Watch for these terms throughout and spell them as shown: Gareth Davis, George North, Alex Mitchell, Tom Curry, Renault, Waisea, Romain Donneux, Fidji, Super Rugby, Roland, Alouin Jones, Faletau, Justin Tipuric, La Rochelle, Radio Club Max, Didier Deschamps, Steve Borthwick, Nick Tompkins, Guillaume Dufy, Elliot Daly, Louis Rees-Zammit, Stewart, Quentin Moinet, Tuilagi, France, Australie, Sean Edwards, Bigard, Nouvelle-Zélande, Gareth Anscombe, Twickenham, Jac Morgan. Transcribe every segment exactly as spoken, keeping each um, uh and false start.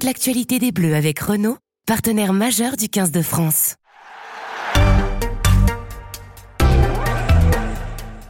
toute l'actualité des Bleus avec Renault, partenaire majeur du quinze de France.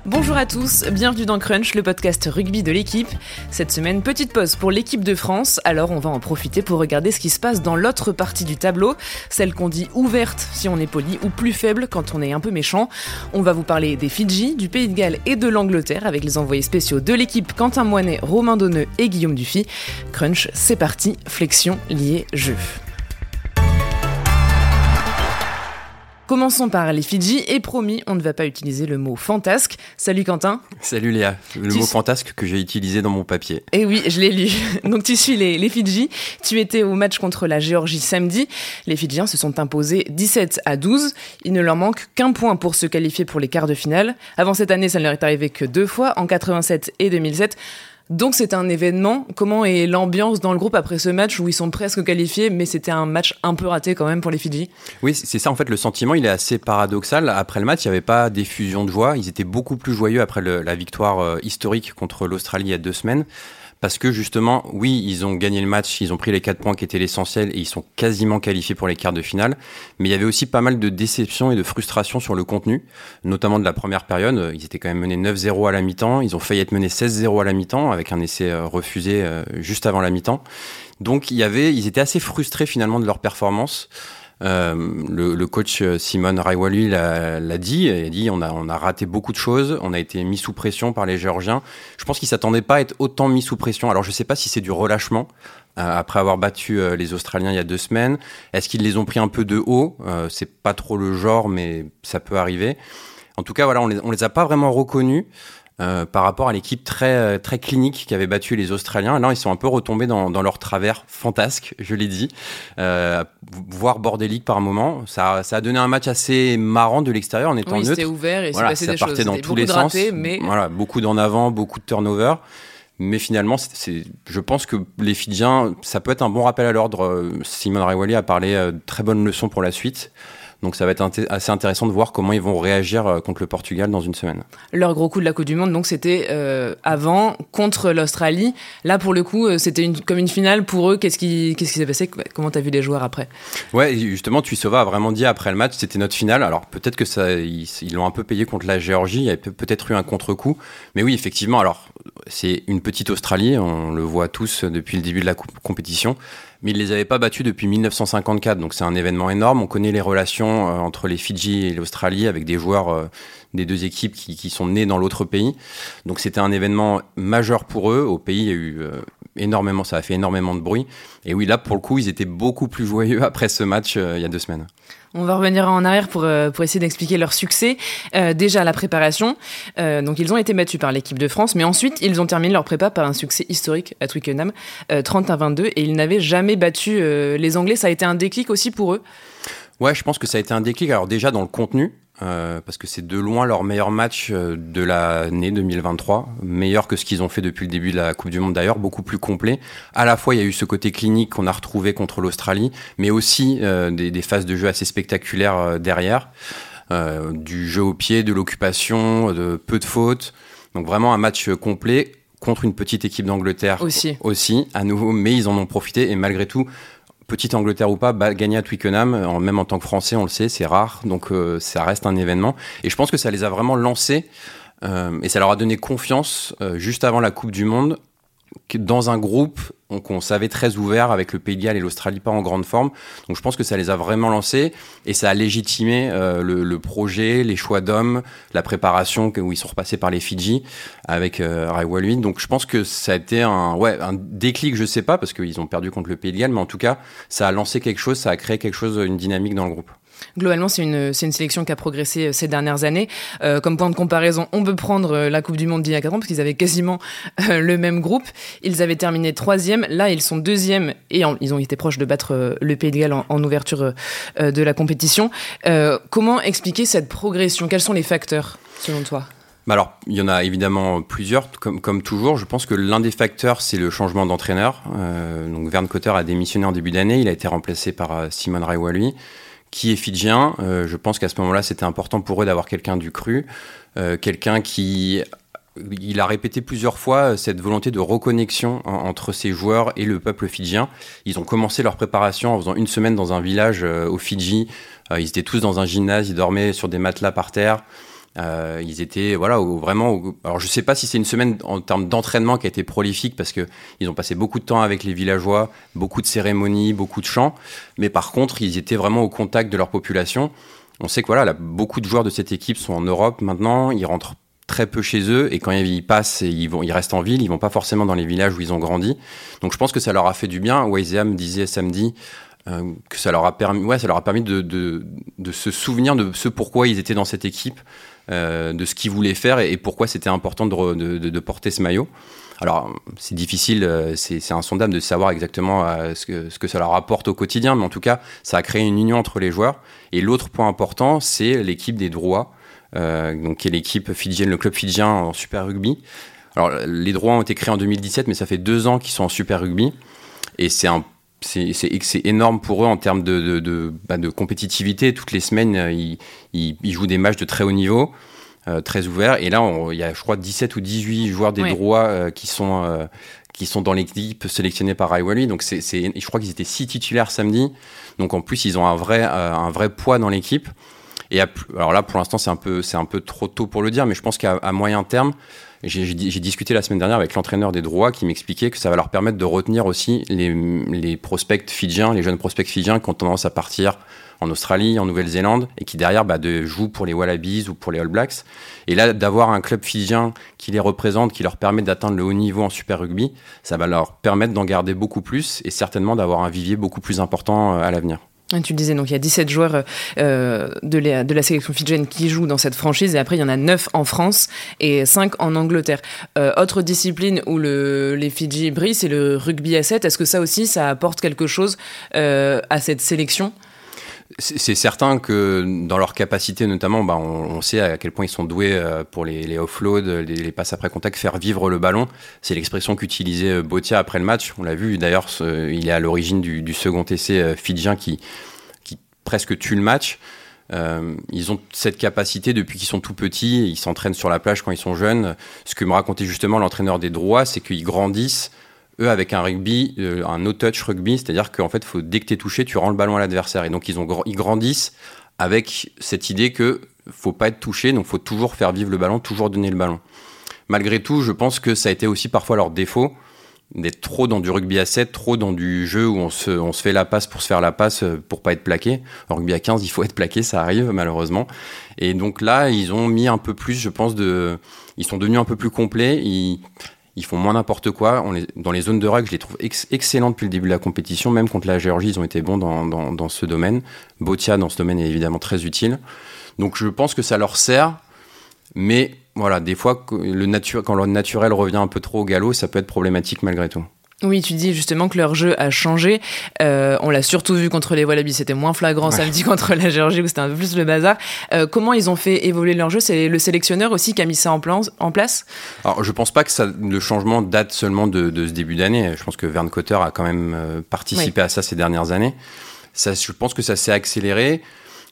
Bonjour à tous, bienvenue dans Crunch, le podcast rugby de l'équipe. Cette semaine, petite pause pour l'équipe de France, alors on va en profiter pour regarder ce qui se passe dans l'autre partie du tableau, celle qu'on dit ouverte si on est poli ou plus faible quand on est un peu méchant. On va vous parler des Fidji, du Pays de Galles et de l'Angleterre avec les envoyés spéciaux de l'équipe Quentin Moinet, Romain Donneux et Guillaume Dufy. Crunch, c'est parti, flexion, lié, jeu. Commençons par les Fidji, et promis, on ne va pas utiliser le mot fantasque. Salut Quentin. Salut Léa, le tu mot su... fantasque que j'ai utilisé dans mon papier. Eh oui, je l'ai lu. Donc tu suis les, les Fidji, tu étais au match contre la Géorgie samedi. Les Fidjiens se sont imposés dix-sept à douze. Il ne leur manque qu'un point pour se qualifier pour les quarts de finale. Avant cette année, ça ne leur est arrivé que deux fois, en quatre-vingt-sept et deux mille sept. Donc c'est un événement. Comment est l'ambiance dans le groupe après ce match où ils sont presque qualifiés, mais c'était un match un peu raté quand même pour les Fidji? Oui, c'est ça en fait, le sentiment il est assez paradoxal. Après le match, il n'y avait pas d'effusion de joie. Ils étaient beaucoup plus joyeux après le, la victoire euh, historique contre l'Australie il y a deux semaines. Parce que justement, oui, ils ont gagné le match, ils ont pris les quatre points qui étaient l'essentiel et ils sont quasiment qualifiés pour les quarts de finale. Mais il y avait aussi pas mal de déceptions et de frustrations sur le contenu, notamment de la première période. Ils étaient quand même menés neuf zéro à la mi-temps, ils ont failli être menés seize zéro à la mi-temps avec un essai refusé juste avant la mi-temps. Donc il y avait, ils étaient assez frustrés finalement de leur performance. Euh, le, le coach Simon Raiwalui l'a, l'a dit, il a dit on a, on a raté beaucoup de choses, on a été mis sous pression par les Géorgiens. Je pense qu'ils ne s'attendaient pas à être autant mis sous pression. Alors je ne sais pas si c'est du relâchement euh, après avoir battu euh, les Australiens il y a deux semaines. Est-ce qu'ils les ont pris un peu de haut? euh, C'est pas trop le genre, mais ça peut arriver. En tout cas, voilà, on les, on les a pas vraiment reconnus. Euh, par rapport à l'équipe très, très clinique qui avait battu les Australiens. Là, ils sont un peu retombés dans, dans leur travers fantasque, je l'ai dit, euh, voire bordélique par moment. Ça, ça a donné un match assez marrant de l'extérieur en étant oui, neutre. C'était ouvert et voilà, ça des partait choses. Dans c'était tous les de ratés, sens. Mais... Voilà, beaucoup d'en avant, beaucoup de turnover. Mais finalement, c'est, c'est, je pense que les Fidjiens, ça peut être un bon rappel à l'ordre. Simon Raiwalui a parlé de très bonnes leçons pour la suite. Donc ça va être assez intéressant de voir comment ils vont réagir contre le Portugal dans une semaine. Leur gros coup de la Coupe du Monde, donc c'était euh, avant, contre l'Australie. Là, pour le coup, c'était une, comme une finale pour eux. Qu'est-ce qui, qu'est-ce qui s'est passé? Comment t'as vu les joueurs après? Ouais, justement, Tuissova a vraiment dit après le match, c'était notre finale. Alors peut-être que ça, ils, ils l'ont un peu payé contre la Géorgie. Il y a peut-être eu un contre-coup. Mais oui, effectivement, alors c'est une petite Australie. On le voit tous depuis le début de la coup- compétition. Mais ils ne les avaient pas battus depuis dix-neuf cent cinquante-quatre, donc c'est un événement énorme. On connaît les relations euh, entre les Fidji et l'Australie, avec des joueurs euh, des deux équipes qui, qui sont nés dans l'autre pays. Donc c'était un événement majeur pour eux. Au pays, il y a eu euh, énormément, ça a fait énormément de bruit. Et oui, là, pour le coup, ils étaient beaucoup plus joyeux après ce match euh, il y a deux semaines. On va revenir en arrière pour, euh, pour essayer d'expliquer leur succès. Euh, déjà, la préparation. Euh, donc, ils ont été battus par l'équipe de France, mais ensuite, ils ont terminé leur prépa par un succès historique à Twickenham, euh, trente à vingt-deux, et ils n'avaient jamais battu euh, les Anglais. Ça a été un déclic aussi pour eux? Ouais, je pense que ça a été un déclic. Alors, déjà, dans le contenu, euh, parce que c'est de loin leur meilleur match de l'année deux mille vingt-trois, meilleur que ce qu'ils ont fait depuis le début de la Coupe du Monde d'ailleurs, beaucoup plus complet. À la fois, il y a eu ce côté clinique qu'on a retrouvé contre l'Australie, mais aussi euh, des, des phases de jeu assez spectaculaires euh, derrière, euh, du jeu au pied, de l'occupation, de peu de fautes. Donc vraiment un match complet contre une petite équipe d'Angleterre aussi, aussi à nouveau, mais ils en ont profité et malgré tout, petite Angleterre ou pas, bah, gagner à Twickenham, en, même en tant que Français, on le sait, c'est rare, donc euh, ça reste un événement. Et je pense que ça les a vraiment lancés euh, et ça leur a donné confiance euh, juste avant la Coupe du Monde, dans un groupe qu'on savait très ouvert avec le Pays de Galles et l'Australie pas en grande forme. Donc je pense que ça les a vraiment lancés et ça a légitimé euh, le, le projet, les choix d'hommes, la préparation où ils sont repassés par les Fidji avec euh, Raiwalui. Donc je pense que ça a été un, ouais, un déclic, je sais pas, parce qu'ils ont perdu contre le Pays de Galles, mais en tout cas ça a lancé quelque chose, ça a créé quelque chose, une dynamique dans le groupe. Globalement, c'est une, c'est une sélection qui a progressé ces dernières années. Euh, comme point de comparaison, on peut prendre la Coupe du Monde d'il y a quatre ans, parce qu'ils avaient quasiment euh, le même groupe. Ils avaient terminé troisième. Là, ils sont deuxième et en, ils ont été proches de battre euh, le Pays de Galles en, en ouverture euh, de la compétition. Euh, comment expliquer cette progression? Quels sont les facteurs, selon toi? Bah alors, il y en a évidemment plusieurs, comme, comme toujours. Je pense que l'un des facteurs, c'est le changement d'entraîneur. Euh, donc, Vern Cotter a démissionné en début d'année. Il a été remplacé par euh, Simon Raiwalui, qui est fidjien. Euh, je pense qu'à ce moment-là, c'était important pour eux d'avoir quelqu'un du cru, euh, quelqu'un qui il a répété plusieurs fois cette volonté de reconnexion entre ses joueurs et le peuple fidjien. Ils ont commencé leur préparation en faisant une semaine dans un village au Fidji. Ils étaient tous dans un gymnase, ils dormaient sur des matelas par terre. Euh, ils étaient voilà au, vraiment au, alors je sais pas si c'est une semaine en termes d'entraînement qui a été prolifique, parce que ils ont passé beaucoup de temps avec les villageois, beaucoup de cérémonies, beaucoup de chants, mais par contre ils étaient vraiment au contact de leur population. On sait que voilà là, beaucoup de joueurs de cette équipe sont en Europe maintenant, ils rentrent très peu chez eux, et quand ils passent, ils, vont, ils restent en ville, ils vont pas forcément dans les villages où ils ont grandi. Donc je pense que ça leur a fait du bien. Waisea me disait samedi Euh, que ça leur a permis, ouais, ça leur a permis de, de, de se souvenir de ce pourquoi ils étaient dans cette équipe, euh, de ce qu'ils voulaient faire et, et pourquoi c'était important de, re, de, de porter ce maillot. Alors, c'est difficile, euh, c'est, c'est insondable de savoir exactement euh, ce, que, ce que ça leur apporte au quotidien, mais en tout cas, ça a créé une union entre les joueurs. Et l'autre point important, c'est l'équipe des Droits, euh, donc, qui est l'équipe fidjienne, le club fidjien en Super Rugby. Alors, les Droits ont été créés en deux mille dix-sept, mais ça fait deux ans qu'ils sont en Super Rugby, et c'est un C'est, c'est, c'est énorme pour eux en termes de, de, de, bah de compétitivité. Toutes les semaines, ils, ils, ils jouent des matchs de très haut niveau, euh, très ouverts. Et là, on, il y a, je crois, dix-sept ou dix-huit joueurs des oui. droits euh, qui, sont, euh, qui sont dans l'équipe sélectionnée par Raiwalui. Donc, c'est, c'est, je crois qu'ils étaient six titulaires samedi. Donc, en plus, ils ont un vrai, euh, un vrai poids dans l'équipe. Et à, alors là, pour l'instant, c'est un, peu, c'est un peu trop tôt pour le dire, mais je pense qu'à à moyen terme, J'ai, j'ai, j'ai discuté la semaine dernière avec l'entraîneur des Droits qui m'expliquait que ça va leur permettre de retenir aussi les, les prospects fidjiens, les jeunes prospects fidjiens qui ont tendance à partir en Australie, en Nouvelle-Zélande, et qui derrière bah, de, jouent pour les Wallabies ou pour les All Blacks. Et là, d'avoir un club fidjien qui les représente, qui leur permet d'atteindre le haut niveau en Super Rugby, ça va leur permettre d'en garder beaucoup plus et certainement d'avoir un vivier beaucoup plus important à l'avenir. Tu le disais, donc il y a dix-sept joueurs euh, de, les, de la sélection fidjienne qui jouent dans cette franchise, et après il y en a neuf en France et cinq en Angleterre. Euh, autre discipline où le, les Fidji brillent, c'est le rugby à sept. Est-ce que ça aussi, ça apporte quelque chose euh, à cette sélection ? C'est, c'est certain que dans leur capacité, notamment, bah, on, on sait à quel point ils sont doués pour les, les offloads, les, les passes après contact, faire vivre le ballon. C'est l'expression qu'utilisait Botia après le match. On l'a vu, d'ailleurs, ce, il est à l'origine du, du second essai fidjien qui, qui presque tue le match. Euh, ils ont cette capacité depuis qu'ils sont tout petits. Ils s'entraînent sur la plage quand ils sont jeunes. Ce que me racontait justement l'entraîneur des Droits, c'est qu'ils grandissent eux avec un rugby, euh, un no-touch rugby, c'est-à-dire qu'en fait, faut, dès que t'es touché, tu rends le ballon à l'adversaire. Et donc, ils, ont, ils grandissent avec cette idée que faut pas être touché, donc faut toujours faire vivre le ballon, toujours donner le ballon. Malgré tout, je pense que ça a été aussi parfois leur défaut d'être trop dans du rugby à sept, trop dans du jeu où on se, on se fait la passe pour se faire la passe, pour pas être plaqué. En rugby à quinze, il faut être plaqué, ça arrive malheureusement. Et donc là, ils ont mis un peu plus, je pense, de, ils sont devenus un peu plus complets. Ils, Ils font moins n'importe quoi. On les, dans les zones de ruck, je les trouve ex- excellents depuis le début de la compétition. Même contre la Géorgie, ils ont été bons dans, dans, dans ce domaine. Botia, dans ce domaine, est évidemment très utile. Donc, je pense que ça leur sert. Mais voilà, des fois, le nature, quand le naturel revient un peu trop au galop, ça peut être problématique malgré tout. Oui, tu dis justement que leur jeu a changé. Euh, on l'a surtout vu contre les Wallabies, c'était moins flagrant ouais. samedi contre la Géorgie où c'était un peu plus le bazar. Euh, comment ils ont fait évoluer leur jeu ? C'est le sélectionneur aussi qui a mis ça en, plan, en place ? Alors, je pense pas que ça, le changement date seulement de, de ce début d'année. Je pense que Vern Cotter a quand même participé oui. à ça ces dernières années. Ça, je pense que ça s'est accéléré.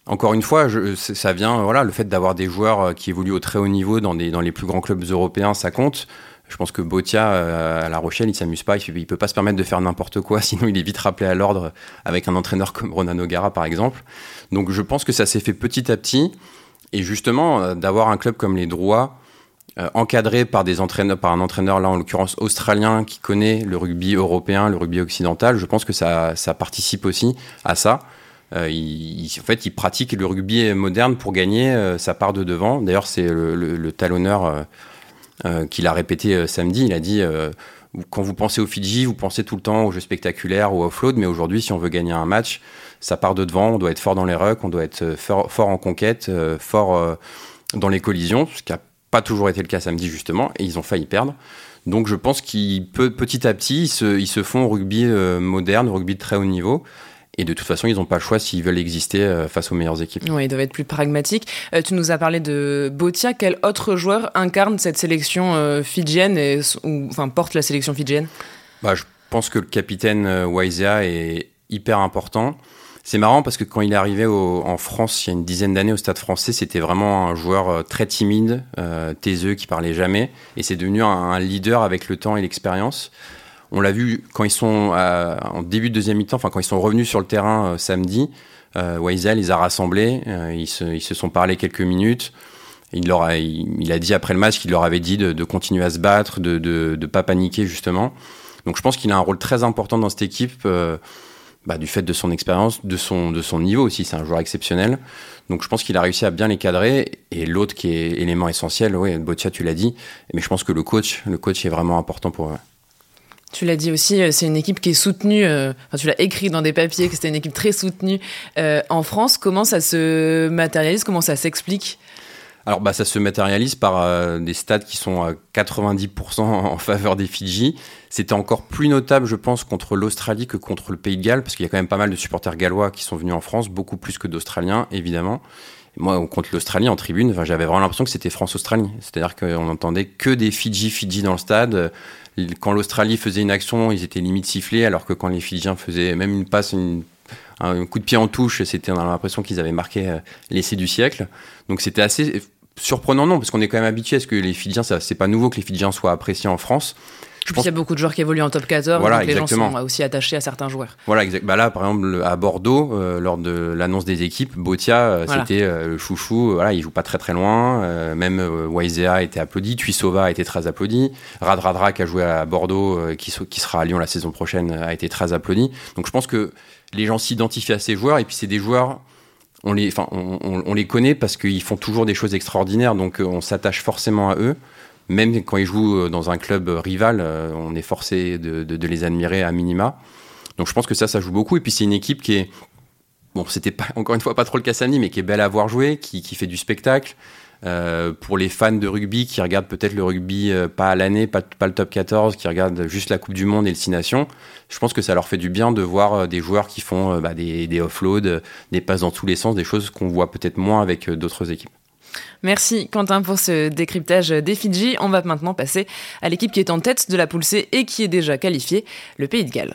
Encore une fois, je, ça vient, voilà, le fait d'avoir des joueurs qui évoluent au très haut niveau dans, des, dans les plus grands clubs européens, ça compte. Je pense que Botia, euh, à La Rochelle, il ne s'amuse pas, il ne peut pas se permettre de faire n'importe quoi, sinon il est vite rappelé à l'ordre avec un entraîneur comme Ronan O'Gara, par exemple. Donc je pense que ça s'est fait petit à petit, et justement, euh, d'avoir un club comme les Droits, euh, encadré par, des entraîneurs, par un entraîneur, là en l'occurrence australien, qui connaît le rugby européen, le rugby occidental, je pense que ça, ça participe aussi à ça. Euh, il, il, en fait, il pratique le rugby moderne pour gagner euh, sa part de devant. D'ailleurs, c'est le, le, le talonneur... Euh, Euh, qu'il a répété euh, samedi, il a dit euh, quand vous pensez au Fidji, vous pensez tout le temps aux jeux spectaculaires, aux offload, mais aujourd'hui, si on veut gagner un match, ça part de devant, on doit être fort dans les rucks, on doit être fort, fort en conquête, euh, fort euh, dans les collisions, ce qui n'a pas toujours été le cas samedi justement, et ils ont failli perdre. Donc je pense qu'ils peu, petit à petit, ils se, ils se font au rugby euh, moderne, au rugby de très haut niveau. Et de toute façon, ils n'ont pas le choix s'ils veulent exister face aux meilleures équipes. Oui, ils doivent être plus pragmatiques. Euh, tu nous as parlé de Botia. Quel autre joueur incarne cette sélection euh, fidjienne et, ou enfin, porte la sélection fidjienne ? bah, Je pense que le capitaine euh, Waisea est hyper important. C'est marrant parce que quand il est arrivé au, en France il y a une dizaine d'années au Stade français, c'était vraiment un joueur très timide, euh, taiseux, qui parlait jamais. Et c'est devenu un, un leader avec le temps et l'expérience. On l'a vu quand ils sont à, en début de deuxième mi-temps, enfin quand ils sont revenus sur le terrain euh, samedi, euh, Waisea les a rassemblés, euh, ils, se, ils se sont parlé quelques minutes. Il, leur a, il, il a dit après le match qu'il leur avait dit de, de continuer à se battre, de ne de, de pas paniquer justement. Donc je pense qu'il a un rôle très important dans cette équipe, euh, bah, du fait de son expérience, de son, de son niveau aussi, c'est un joueur exceptionnel. Donc je pense qu'il a réussi à bien les cadrer. Et l'autre qui est élément essentiel, oui, Botia tu l'as dit, mais je pense que le coach, le coach est vraiment important pour eux. Tu l'as dit aussi, c'est une équipe qui est soutenue, euh, enfin, tu l'as écrit dans des papiers que c'était une équipe très soutenue euh, en France. Comment ça se matérialise, comment ça s'explique ? Alors bah, ça se matérialise par euh, des stats qui sont à quatre-vingt-dix pour cent en faveur des Fidji. C'était encore plus notable, je pense, contre l'Australie que contre le Pays de Galles, parce qu'il y a quand même pas mal de supporters gallois qui sont venus en France, beaucoup plus que d'Australiens, évidemment. Et moi, contre l'Australie, en tribune, enfin, j'avais vraiment l'impression que c'était France-Australie. C'est-à-dire qu'on n'entendait que des Fidji-Fidji dans le stade. Quand l'Australie faisait une action, ils étaient limite sifflés, alors que quand les Fidjiens faisaient même une passe, une... un coup de pied en touche, c'était, on a l'impression qu'ils avaient marqué euh, l'essai du siècle. Donc c'était assez... surprenant, non, parce qu'on est quand même habitué à ce que les Fidjiens, ça, c'est pas nouveau que les Fidjiens soient appréciés en France. Je pense qu'il y a beaucoup de joueurs qui évoluent en top quatorze, voilà, donc les exactement. gens sont aussi attachés à certains joueurs. Voilà, exact. Bah là, par exemple, à Bordeaux, euh, lors de l'annonce des équipes, Botia, euh, voilà. c'était euh, le chouchou, voilà, il joue pas très très loin, euh, même euh, Waisea a été applaudi, Tuissova a été très applaudi, Radradra qui a joué à Bordeaux, euh, qui, qui sera à Lyon la saison prochaine, a été très applaudi. Donc je pense que les gens s'identifient à ces joueurs, et puis c'est des joueurs... On les, enfin, on, on, on les connaît parce qu'ils font toujours des choses extraordinaires, donc on s'attache forcément à eux. Même quand ils jouent dans un club rival, on est forcé de, de, de les admirer à minima. Donc je pense que ça, ça joue beaucoup. Et puis c'est une équipe qui est, bon, c'était pas, encore une fois pas trop le cas samedi, mais qui est belle à voir jouer, qui, qui fait du spectacle. Euh, pour les fans de rugby qui regardent peut-être le rugby euh, pas à l'année, pas, pas le top quatorze, qui regardent juste la Coupe du Monde et le Six Nations, je pense que ça leur fait du bien de voir euh, des joueurs qui font euh, bah, des, des offloads, euh, des passes dans tous les sens, des choses qu'on voit peut-être moins avec euh, d'autres équipes. Merci Quentin pour ce décryptage des Fidji. On va maintenant passer à l'équipe qui est en tête de la poule C et qui est déjà qualifiée, le Pays de Galles.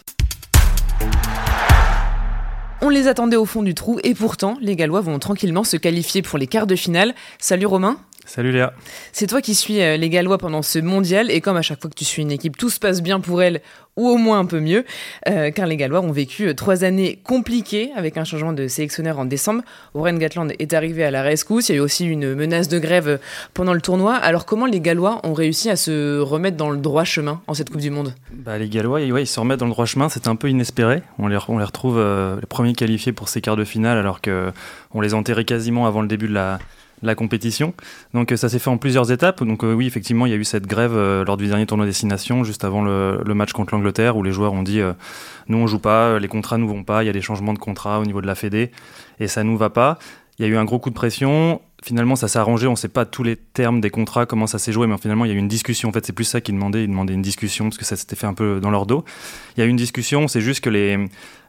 On les attendait au fond du trou et pourtant, les Gallois vont tranquillement se qualifier pour les quarts de finale. Salut Romain. Salut Léa. C'est toi qui suis les Gallois pendant ce mondial et comme à chaque fois que tu suis une équipe, tout se passe bien pour elle ou au moins un peu mieux, euh, car les Gallois ont vécu trois années compliquées avec un changement de sélectionneur en décembre. Warren Gatland est arrivé à la rescousse, il y a eu aussi une menace de grève pendant le tournoi. Alors comment les Gallois ont réussi à se remettre dans le droit chemin en cette Coupe du Monde ? Bah, les Gallois, ouais, ils se remettent dans le droit chemin, c'était un peu inespéré. On les, on les retrouve euh, les premiers qualifiés pour ces quarts de finale alors qu'on les enterrait quasiment avant le début de la... la compétition. Donc ça s'est fait en plusieurs étapes. Donc euh, oui, effectivement, il y a eu cette grève euh, lors du dernier tournoi destination, juste avant le, le match contre l'Angleterre, où les joueurs ont dit euh, « Nous, on joue pas, les contrats nous vont pas, il y a des changements de contrats au niveau de la Fédé, et ça nous va pas ». Il y a eu un gros coup de pression. Finalement, ça s'est arrangé. On ne sait pas tous les termes des contrats, comment ça s'est joué, mais finalement, il y a eu une discussion. En fait, c'est plus ça qu'ils demandaient. Ils demandaient une discussion, parce que ça s'était fait un peu dans leur dos. Il y a eu une discussion, c'est juste que les...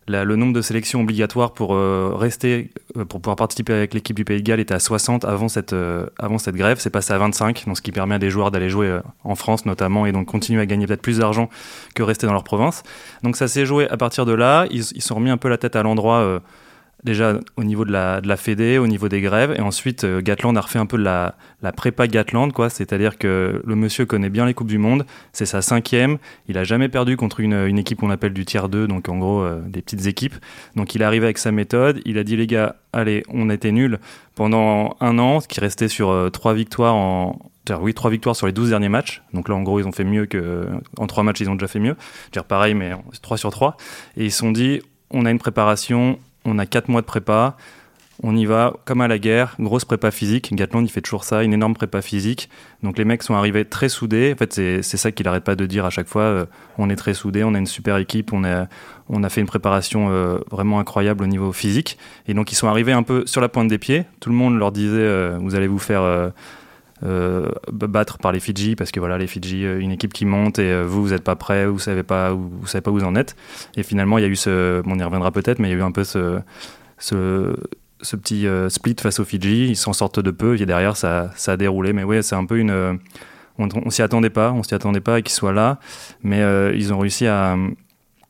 La, le nombre de sélections obligatoires pour euh, rester, euh, pour pouvoir participer avec l'équipe du Pays de Galles était à soixante avant cette, euh, avant cette grève. C'est passé à vingt-cinq, donc ce qui permet à des joueurs d'aller jouer euh, en France notamment et donc continuer à gagner peut-être plus d'argent que rester dans leur province. Donc ça s'est joué à partir de là. Ils se sont remis un peu la tête à l'endroit euh, déjà au niveau de la, de la Fédé, au niveau des grèves. Et ensuite, euh, Gatland a refait un peu de la, la prépa Gatland, quoi. C'est-à-dire que le monsieur connaît bien les Coupes du Monde. C'est sa cinquième. Il n'a jamais perdu contre une, une équipe qu'on appelle du tier deux, donc en gros euh, des petites équipes. Donc il est arrivé avec sa méthode. Il a dit, les gars, allez, on était nuls pendant un an, ce qui restait sur euh, trois victoires en... Oui, trois victoires sur les douze derniers matchs. Donc là, en gros, ils ont fait mieux que... En trois matchs, ils ont déjà fait mieux. C'est-à-dire pareil, mais trois sur trois. Et ils se sont dit, on a une préparation... On a quatre mois de prépa, on y va comme à la guerre, grosse prépa physique. Gatland, il fait toujours ça, une énorme prépa physique. Donc les mecs sont arrivés très soudés. En fait, c'est, c'est ça qu'il n'arrête pas de dire à chaque fois. Euh, on est très soudés, on a une super équipe, on a, on a fait une préparation euh, vraiment incroyable au niveau physique. Et donc ils sont arrivés un peu sur la pointe des pieds. Tout le monde leur disait euh, « vous allez vous faire... Euh, » Euh, battre par les Fidji parce que voilà, les Fidji, une équipe qui monte et euh, vous, vous n'êtes pas prêts, vous ne savez pas où vous en êtes. Et finalement, il y a eu ce, bon, on y reviendra peut-être, mais il y a eu un peu ce, ce, ce petit euh, split face aux Fidji. Ils s'en sortent de peu et derrière, ça, ça a déroulé. Mais oui, c'est un peu une... Euh, on ne s'y attendait pas, on ne s'y attendait pas qu'ils soient là, mais euh, ils ont réussi à...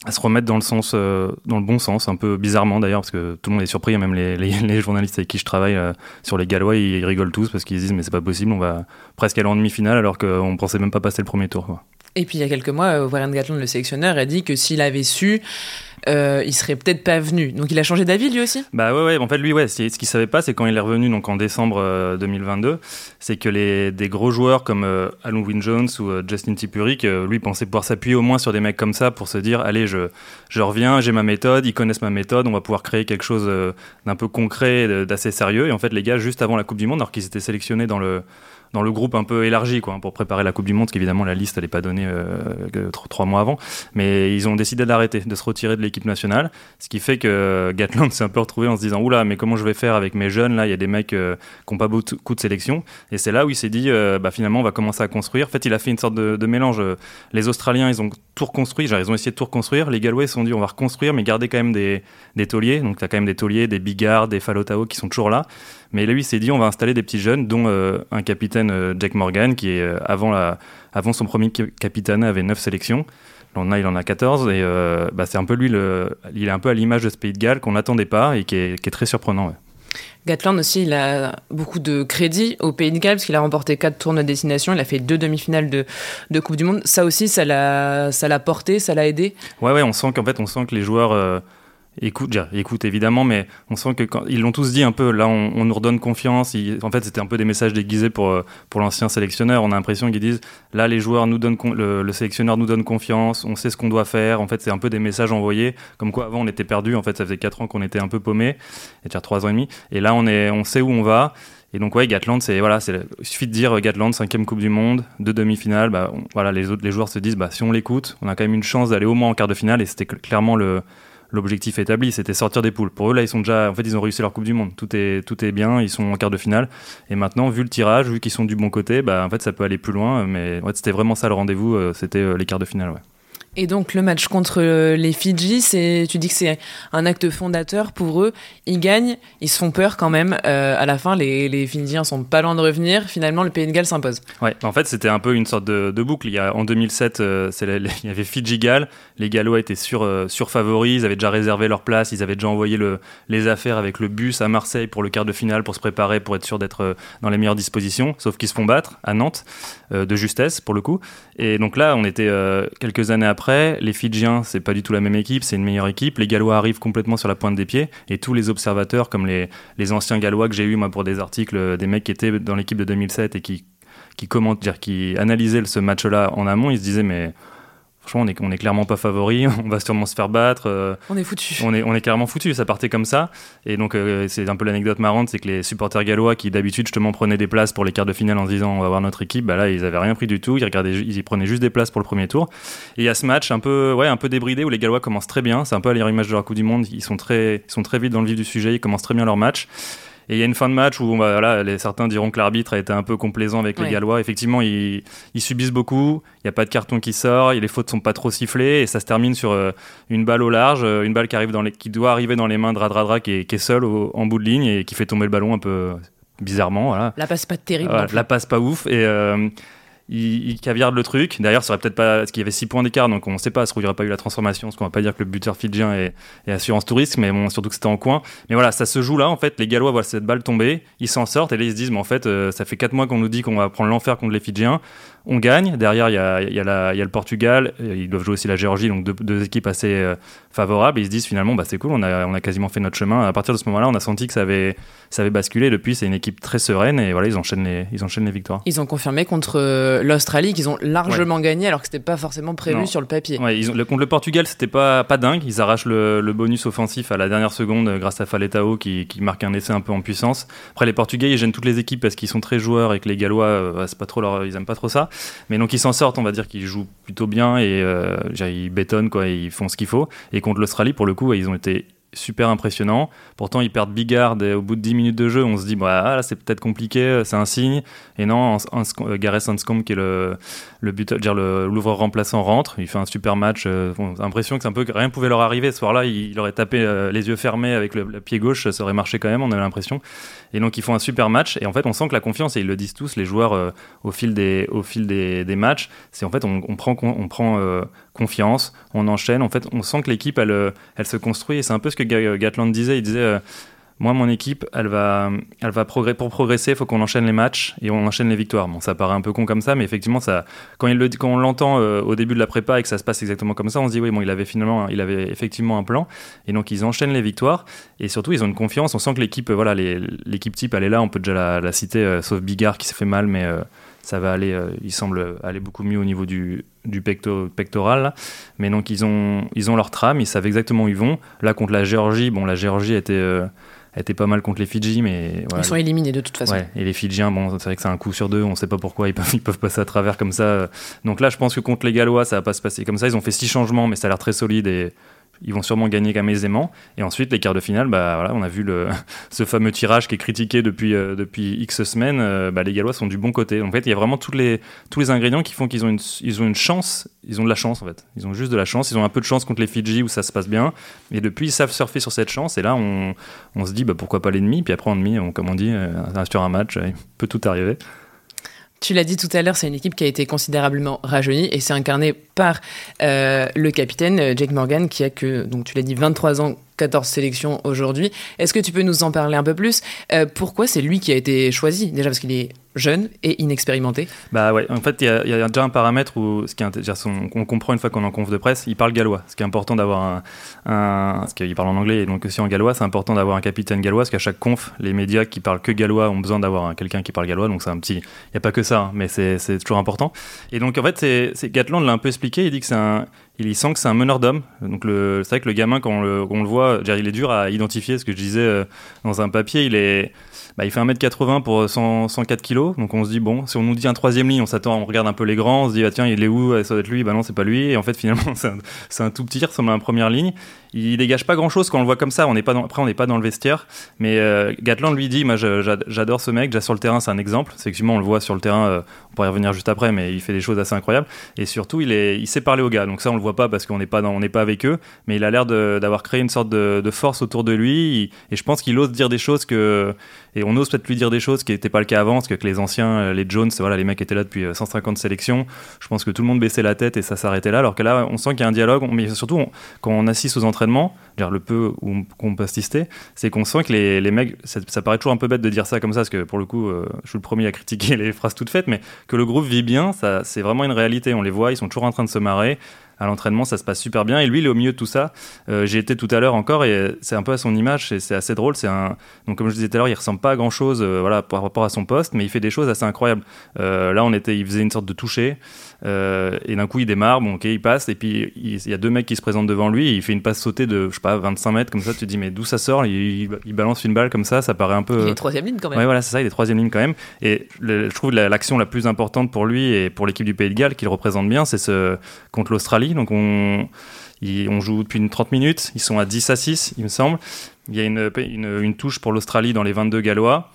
à se remettre dans le sens, euh, dans le bon sens, un peu bizarrement d'ailleurs, parce que tout le monde est surpris, et même les, les, les journalistes avec qui je travaille euh, sur les Gallois, ils, ils rigolent tous parce qu'ils disent mais c'est pas possible, on va presque aller en demi-finale alors qu'on pensait même pas passer le premier tour, quoi. Et puis il y a quelques mois, Warren Gatland, le sélectionneur, a dit que s'il avait su, euh, il serait peut-être pas venu. Donc il a changé d'avis lui aussi ? Bah ouais, ouais, en fait lui, ouais, ce qu'il savait pas, c'est quand il est revenu donc en décembre deux mille vingt-deux, c'est que les, des gros joueurs comme euh, Alouin Jones ou euh, Justin Tipuric, euh, lui pensait pouvoir s'appuyer au moins sur des mecs comme ça pour se dire allez, je, je reviens, j'ai ma méthode, ils connaissent ma méthode, on va pouvoir créer quelque chose euh, d'un peu concret, d'assez sérieux. Et en fait les gars, juste avant la Coupe du Monde, alors qu'ils étaient sélectionnés dans le... dans le groupe un peu élargi, quoi, pour préparer la Coupe du Monde, parce qu'évidemment la liste elle n'est pas donnée euh, trois mois avant, mais ils ont décidé d'arrêter, de se retirer de l'équipe nationale, ce qui fait que Gatland s'est un peu retrouvé en se disant oula, mais comment je vais faire avec mes jeunes là, il y a des mecs euh, qui n'ont pas beaucoup de sélection, et c'est là où il s'est dit euh, bah finalement on va commencer à construire. En fait il a fait une sorte de, de mélange, les Australiens ils ont tout reconstruit, genre ils ont essayé de tout reconstruire, les Gallois ils se sont dit on va reconstruire mais garder quand même des, des tauliers, donc t'as quand même des tauliers, des Bigard, des Faletau qui sont toujours là, mais lui il s'est dit on va installer des petits jeunes, dont euh, un capitaine Jac Morgan qui est euh, avant, la, avant son premier capitana avait neuf sélections, là il en a quatorze, et euh, bah, c'est un peu lui le, il est un peu à l'image de ce pays de Galles qu'on n'attendait pas et qui est, qui est très surprenant, ouais. Gatland aussi, il a beaucoup de crédit au Pays de Galles parce qu'il a remporté quatre tournois de destination, il a fait deux demi-finales de, de Coupe du Monde, ça aussi ça l'a, ça l'a porté, ça l'a aidé. Ouais ouais, on sent qu'en fait on sent que les joueurs euh, Écoute, écoute évidemment, mais on sent que quand, ils l'ont tous dit un peu, là on, on nous redonne confiance, ils, en fait c'était un peu des messages déguisés pour, pour l'ancien sélectionneur, on a l'impression qu'ils disent là les joueurs nous donnent, le, le sélectionneur nous donne confiance, on sait ce qu'on doit faire, en fait c'est un peu des messages envoyés, comme quoi avant on était perdu, en fait ça faisait quatre ans qu'on était un peu paumé, c'est-à-dire trois ans et demi, et là on, est, on sait où on va. Et donc ouais, Gatland, c'est voilà, c'est il suffit de dire Gatland, cinquième Coupe du Monde, deux demi-finales, bah on, voilà les autres les joueurs se disent bah si on l'écoute, on a quand même une chance d'aller au moins en quart de finale, et c'était clairement le l'objectif établi, c'était sortir des poules. Pour eux, là, ils sont déjà, en fait, ils ont réussi leur Coupe du Monde. Tout est, tout est bien. Ils sont en quart de finale. Et maintenant, vu le tirage, vu qu'ils sont du bon côté, bah, en fait, ça peut aller plus loin. Mais en fait, c'était vraiment ça le rendez-vous. C'était les quarts de finale, ouais. Et donc, le match contre les Fidji, c'est, tu dis que c'est un acte fondateur pour eux. Ils gagnent. Ils se font peur quand même. Euh, à la fin, les, les Fidjiens sont pas loin de revenir. Finalement, le Pays de Galles s'impose. Ouais. En fait, c'était un peu une sorte de, de boucle. Il y a, en deux mille sept, euh, c'est la, les, il y avait Fidji-Galles. Les Gallois étaient sur, euh, sur favoris. Ils avaient déjà réservé leur place. Ils avaient déjà envoyé le, les affaires avec le bus à Marseille pour le quart de finale, pour se préparer, pour être sûr d'être euh, dans les meilleures dispositions. Sauf qu'ils se font battre à Nantes, euh, de justesse pour le coup. Et donc là, on était euh, quelques années après. Après, les Fidjiens, c'est pas du tout la même équipe, c'est une meilleure équipe. Les Gallois arrivent complètement sur la pointe des pieds, et tous les observateurs, comme les, les anciens Gallois que j'ai eu moi pour des articles, des mecs qui étaient dans l'équipe de deux mille sept et qui, qui, comment dire, qui analysaient ce match-là en amont, ils se disaient mais franchement on est, on est clairement pas favori, on va sûrement se faire battre. Euh, on est foutu. On est, on est clairement foutu. Ça partait comme ça, et donc euh, c'est un peu l'anecdote marrante, c'est que les supporters Gallois qui d'habitude justement prenaient des places pour les quarts de finale en se disant on va voir notre équipe, bah là ils avaient rien pris du tout, ils regardaient, ils prenaient juste des places pour le premier tour. Et il y a ce match un peu, ouais, un peu débridé où les Gallois commencent très bien, c'est un peu à l'image de la Coupe du Monde, ils sont très, ils sont très vite dans le vif du sujet, ils commencent très bien leur match. Et il y a une fin de match où bah, voilà, les, certains diront que l'arbitre a été un peu complaisant avec ouais. les Gallois. Effectivement, ils, ils subissent beaucoup. Il n'y a pas de carton qui sort. Les fautes ne sont pas trop sifflées. Et ça se termine sur euh, une balle au large, une balle qui, arrive dans les, qui doit arriver dans les mains de Radradra, qui est, qui est seul au, en bout de ligne et qui fait tomber le ballon un peu bizarrement. Voilà. La passe pas terrible. Voilà, la passe pas ouf. Et... Euh, Il, il caviarde le truc. D'ailleurs, ça serait peut-être pas, parce qu'il y avait six points d'écart, donc on ne sait pas, ça se trouve il n'y aurait pas eu la transformation, parce qu'on ne va pas dire que le buteur fidjien est, est assurance touriste, mais bon, surtout que c'était en coin. Mais voilà, ça se joue là, en fait, les Gallois voient cette balle tomber, ils s'en sortent, et là ils se disent, mais en fait, euh, ça fait quatre mois qu'on nous dit qu'on va prendre l'enfer contre les Fidjiens, on gagne. Derrière, il y a, y, a y a le Portugal, ils doivent jouer aussi la Géorgie, donc deux, deux équipes assez euh, favorables, et ils se disent finalement, bah, c'est cool, on a, on a quasiment fait notre chemin. À partir de ce moment-là, on a senti que ça avait, ça avait basculé, depuis, c'est une équipe très sereine, et voilà, ils enchaînent les, ils enchaînent les victoires. Ils ont confirmé contre euh... l'Australie qu'ils ont largement ouais. gagné alors que c'était pas forcément prévu non. sur le papier. Ouais, ils ont, le, contre le Portugal c'était pas, pas dingue, ils arrachent le, le bonus offensif à la dernière seconde grâce à Faletau qui, qui marque un essai un peu en puissance. Après les Portugais ils gênent toutes les équipes parce qu'ils sont très joueurs et que les Gallois euh, c'est pas trop leur, ils aiment pas trop ça, mais donc ils s'en sortent, on va dire qu'ils jouent plutôt bien et euh, ils bétonnent quoi, et ils font ce qu'il faut. Et contre l'Australie pour le coup ils ont été super impressionnant. Pourtant, ils perdent Bigard et au bout de dix minutes de jeu, on se dit bah, ah, là, c'est peut-être compliqué, c'est un signe. Et non, Ans- Ans- Gareth Anscombe, qui est le, le buteur, dire le, l'ouvreur remplaçant, rentre. Il fait un super match. Euh, bon, l'impression que c'est un peu, rien ne pouvait leur arriver. Ce soir-là, il, il aurait tapé euh, les yeux fermés avec le, le pied gauche. Ça aurait marché quand même, on avait l'impression. Et donc, ils font un super match. Et en fait, on sent que la confiance, et ils le disent tous, les joueurs, euh, au fil des, au fil des, des matchs, c'est en fait, on, on prend, on prend euh, confiance, on enchaîne. En fait, on sent que l'équipe, elle, elle se construit. Et c'est un peu ce que Gatland disait. Il disait, euh, moi, mon équipe, elle va, elle va progresser. Pour progresser, il faut qu'on enchaîne les matchs et on enchaîne les victoires. Bon, ça paraît un peu con comme ça, mais effectivement, ça, quand, il le, quand on l'entend euh, au début de la prépa et que ça se passe exactement comme ça, on se dit, oui, bon, il avait finalement, il avait effectivement un plan. Et donc, ils enchaînent les victoires. Et surtout, ils ont une confiance. On sent que l'équipe, euh, voilà, les, l'équipe type, elle est là. On peut déjà la, la citer, euh, sauf Bigard qui s'est fait mal, mais... Euh, ça va aller, euh, il semble aller beaucoup mieux au niveau du, du pecto, pectoral. Là. Mais donc, ils ont, ils ont leur trame, ils savent exactement où ils vont. Là, contre la Géorgie, bon, la Géorgie était, euh, était pas mal contre les Fidji, mais... Voilà, ils sont éliminés de toute façon. Ouais, et les Fidjiens, bon, c'est vrai que c'est un coup sur deux, on ne sait pas pourquoi, ils peuvent, ils peuvent passer à travers comme ça. Donc là, je pense que contre les Gallois, ça ne va pas se passer comme ça. Ils ont fait six changements, mais ça a l'air très solide et... Ils vont sûrement gagner quand même aisément. Et ensuite, les quarts de finale, bah, voilà, on a vu le, ce fameux tirage qui est critiqué depuis, euh, depuis X semaines. Euh, bah, les Gallois sont du bon côté. En fait, il y a vraiment tous les, tous les ingrédients qui font qu'ils ont une, ils ont une chance. Ils ont de la chance, en fait. Ils ont juste de la chance. Ils ont un peu de chance contre les Fidji où ça se passe bien. Et depuis, ils savent surfer sur cette chance. Et là, on, on se dit, bah, pourquoi pas l'ennemi. Puis après, en demi, on, comme on dit, euh, sur un match, euh, il peut tout arriver. Tu l'as dit tout à l'heure, c'est une équipe qui a été considérablement rajeunie et c'est incarné par euh, le capitaine Jac Morgan qui a que, donc tu l'as dit, vingt-trois ans, quatorze sélections aujourd'hui. Est-ce que tu peux nous en parler un peu plus ? euh, Pourquoi c'est lui qui a été choisi ? Déjà parce qu'il est jeune et inexpérimenté. Bah ouais, en fait, il y, y a déjà un paramètre où ce qui est, son, on comprend une fois qu'on est en conf de presse, il parle gallois. Ce qui est important d'avoir un, un parce qu'il parle en anglais et donc aussi en gallois, c'est important d'avoir un capitaine gallois parce qu'à chaque conf, les médias qui parlent que gallois ont besoin d'avoir hein, quelqu'un qui parle gallois. Donc c'est un petit, il y a pas que ça, hein, mais c'est, c'est toujours important. Et donc en fait, c'est, c'est Gatland l'a un peu expliqué. Il dit que c'est un, il sent que c'est un meneur d'hommes. Donc le, c'est vrai que le gamin quand on le, on le voit, il est dur à identifier. Ce que je disais euh, dans un papier, il est Bah, il fait un mètre quatre-vingts pour cent, cent quatre kilos, donc on se dit, bon, si on nous dit un troisième ligne, on s'attend, on regarde un peu les grands, on se dit, ah tiens, il est où, ça doit être lui, bah non, c'est pas lui, et en fait, finalement, c'est un, c'est un tout petit, il ressemble à un première ligne, il dégage pas grand-chose quand on le voit comme ça, on est pas dans, après, on n'est pas dans le vestiaire, mais euh, Gatland lui dit, moi, je, j'adore ce mec, déjà sur le terrain, c'est un exemple, c'est effectivement, on le voit sur le terrain, euh, on pourrait y revenir juste après, mais il fait des choses assez incroyables, et surtout, il, est, il sait parler aux gars, donc ça, on le voit pas parce qu'on n'est pas, dans, on n'est pas avec eux, mais il a l'air de, d'avoir créé une sorte de, de force autour de lui, et je pense qu'il ose dire des choses que... Et on ose peut-être lui dire des choses qui n'étaient pas le cas avant, parce que les anciens, les Jones, voilà, les mecs étaient là depuis cent cinquante sélections. Je pense que tout le monde baissait la tête et ça s'arrêtait là, alors que là, on sent qu'il y a un dialogue. Mais surtout, on, quand on assiste aux entraînements, genre le peu où on peut assister, c'est qu'on sent que les, les mecs, ça, ça paraît toujours un peu bête de dire ça comme ça, parce que pour le coup, euh, je suis le premier à critiquer les phrases toutes faites, mais que le groupe vit bien, ça, c'est vraiment une réalité. On les voit, ils sont toujours en train de se marrer. À l'entraînement, ça se passe super bien. Et lui, il est au milieu de tout ça. Euh, j'y étais tout à l'heure encore et c'est un peu à son image. Et c'est assez drôle. C'est un... Donc, comme je disais tout à l'heure, il ne ressemble pas à grand-chose euh, voilà, par rapport à son poste, mais il fait des choses assez incroyables. Euh, là, on était... il faisait une sorte de toucher. Euh, et d'un coup, il démarre. Bon, ok, il passe. Et puis, il... il y a deux mecs qui se présentent devant lui. Et il fait une passe sautée de, je sais pas, vingt-cinq mètres. Comme ça, tu te dis, mais d'où ça sort ? il... il balance une balle comme ça. Ça paraît un peu. Il est troisième ligne quand même. Oui, voilà, c'est ça. Il est troisième ligne quand même. Et le... je trouve l'action la plus importante pour lui et pour l'équipe du Pays de Galles qu'il représente bien, c'est ce... contre l'Australie. Donc on, il, on joue depuis une trente minutes, ils sont à dix à six, il me semble. Il y a une, une, une touche pour l'Australie dans les vingt-deux gallois.